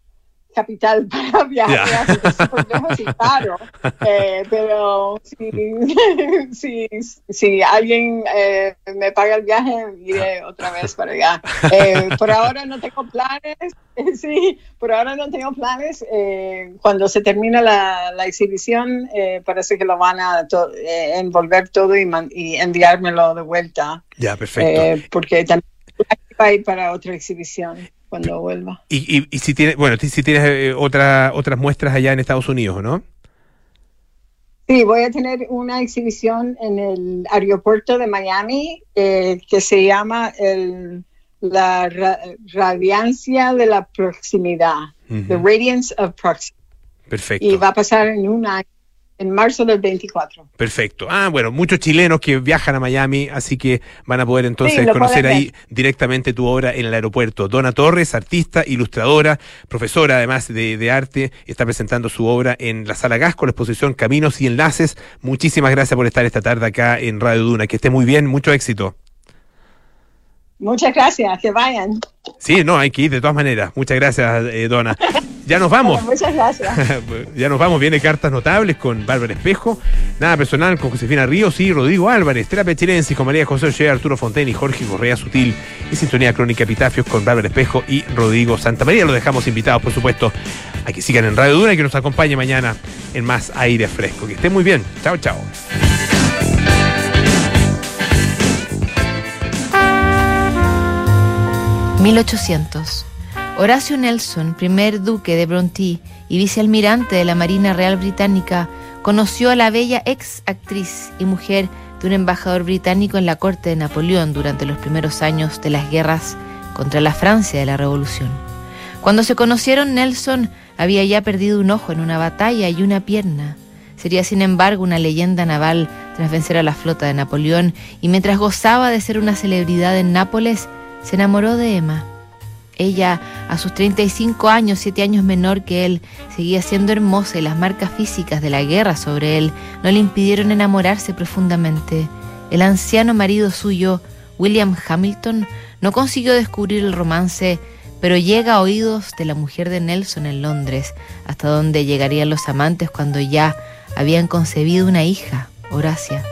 capital para viajar, yeah. es súper lejos y caro, eh, pero si, si, si alguien eh, me paga el viaje, iré otra vez para allá. Eh, por ahora no tengo planes, eh, sí, por ahora no tengo planes, eh, cuando se termina la, la exhibición, eh, parece que lo van a to- eh, envolver todo y, man- y enviármelo de vuelta. Ya, yeah, perfecto. Eh, porque también hay para otra exhibición cuando vuelva. Y, y, y si tienes, bueno, si tienes eh, otra, otras muestras allá en Estados Unidos, ¿no? Sí, voy a tener una exhibición en el aeropuerto de Miami eh, que se llama el, la ra, radiancia de la proximidad, uh-huh. The Radiance of Proximity. Perfecto. Y va a pasar en un año. En marzo del veinticuatro. Perfecto. Ah, bueno, muchos chilenos que viajan a Miami, así que van a poder entonces sí, conocer ahí directamente tu obra en el aeropuerto. Donna Torres, artista, ilustradora, profesora además de, de arte, está presentando su obra en la Sala Gasco, la exposición Caminos y Enlaces. Muchísimas gracias por estar esta tarde acá en Radio Duna. Que esté muy bien, mucho éxito. Muchas gracias, que vayan. Sí, no, hay que ir de todas maneras. Muchas gracias, eh, Donna. Ya nos vamos. Bueno, muchas gracias. Ya nos vamos. Viene Cartas Notables con Bárbara Espejo. Nada personal con Josefina Ríos y Rodrigo Álvarez. Terapia Chilensis con María José Ollea, Arturo Fontaine y Jorge Correa Sutil. Y Sintonía Crónica Epitafios con Bárbara Espejo y Rodrigo Santamaría. Los dejamos invitados, por supuesto, a que sigan en Radio Duna y que nos acompañe mañana en más Aire Fresco. Que estén muy bien. Chao, chao. mil ochocientos. Horacio Nelson, primer duque de Bronte y vicealmirante de la Marina Real Británica, conoció a la bella ex actriz y mujer de un embajador británico en la corte de Napoleón durante los primeros años de las guerras contra la Francia de la Revolución. Cuando se conocieron, Nelson había ya perdido un ojo en una batalla y una pierna. Sería, sin embargo, una leyenda naval tras vencer a la flota de Napoleón, y mientras gozaba de ser una celebridad en Nápoles, se enamoró de Emma. Ella, a sus treinta y cinco años, siete años menor que él, seguía siendo hermosa, y las marcas físicas de la guerra sobre él no le impidieron enamorarse profundamente. El anciano marido suyo, William Hamilton, no consiguió descubrir el romance, pero llega a oídos de la mujer de Nelson en Londres, hasta donde llegarían los amantes cuando ya habían concebido una hija, Horacia.